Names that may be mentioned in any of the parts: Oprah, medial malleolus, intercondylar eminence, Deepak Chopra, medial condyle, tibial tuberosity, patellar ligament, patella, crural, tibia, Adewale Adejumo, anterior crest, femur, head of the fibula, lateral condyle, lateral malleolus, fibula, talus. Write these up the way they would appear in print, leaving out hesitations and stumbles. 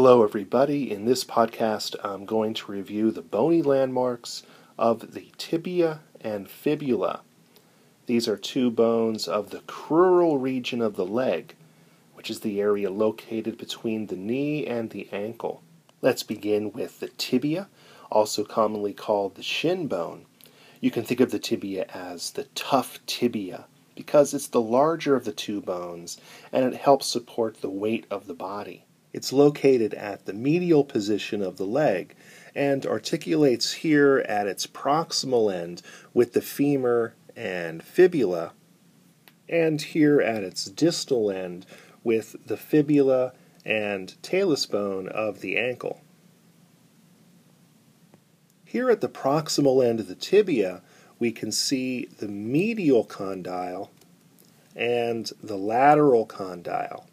Hello everybody, in this podcast I'm going to review the bony landmarks of the tibia and fibula. These are two bones of the crural region of the leg, which is the area located between the knee and the ankle. Let's begin with the tibia, also commonly called the shin bone. You can think of the tibia as the tough tibia because it's the larger of the two bones and it helps support the weight of the body. It's located at the medial position of the leg and articulates here at its proximal end with the femur and fibula, and here at its distal end with the fibula and talus bone of the ankle. Here at the proximal end of the tibia, we can see the medial condyle and the lateral condyle.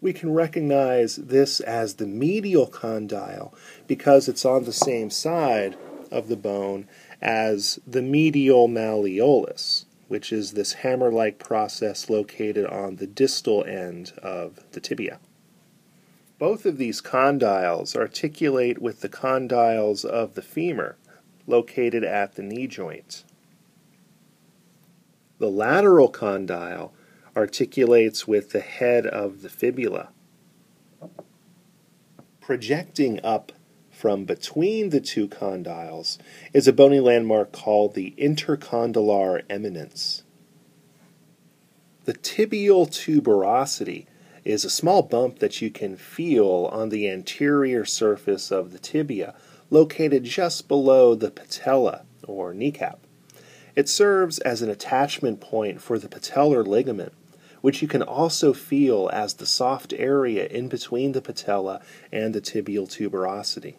We can recognize this as the medial condyle because it's on the same side of the bone as the medial malleolus, which is this hammer-like process located on the distal end of the tibia. Both of these condyles articulate with the condyles of the femur, located at the knee joint. The lateral condyle articulates with the head of the fibula, projecting up from between the two condyles is a bony landmark called the intercondylar eminence. The tibial tuberosity is a small bump that you can feel on the anterior surface of the tibia, located just below the patella or kneecap. It serves as an attachment point for the patellar ligament, which you can also feel as the soft area in between the patella and the tibial tuberosity.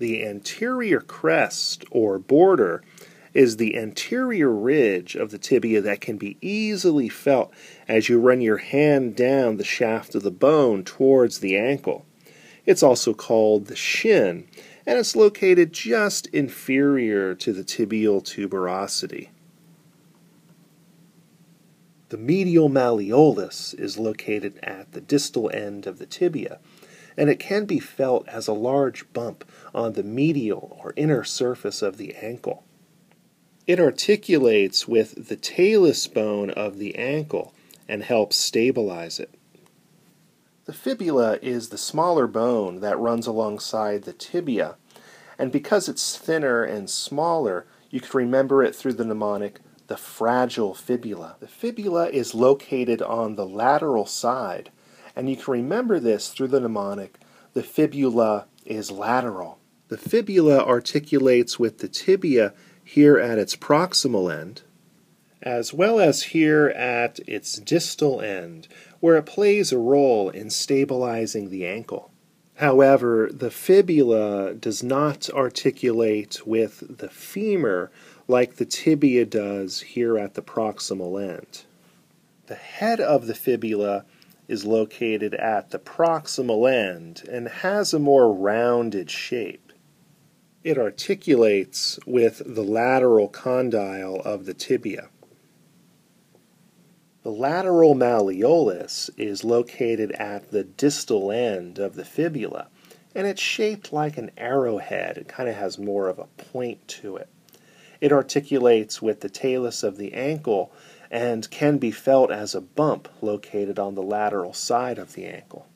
The anterior crest, or border, is the anterior ridge of the tibia that can be easily felt as you run your hand down the shaft of the bone towards the ankle. It's also called the shin, and it's located just inferior to the tibial tuberosity. The medial malleolus is located at the distal end of the tibia, and it can be felt as a large bump on the medial or inner surface of the ankle. It articulates with the talus bone of the ankle and helps stabilize it. The fibula is the smaller bone that runs alongside the tibia, and because it's thinner and smaller, you can remember it through the mnemonic the fragile fibula. The fibula is located on the lateral side, and you can remember this through the mnemonic, the fibula is lateral. The fibula articulates with the tibia here at its proximal end, as well as here at its distal end, where it plays a role in stabilizing the ankle. However, the fibula does not articulate with the femur like the tibia does here at the proximal end. The head of the fibula is located at the proximal end and has a more rounded shape. It articulates with the lateral condyle of the tibia. The lateral malleolus is located at the distal end of the fibula, and it's shaped like an arrowhead. It kind of has more of a point to it. It articulates with the talus of the ankle and can be felt as a bump located on the lateral side of the ankle.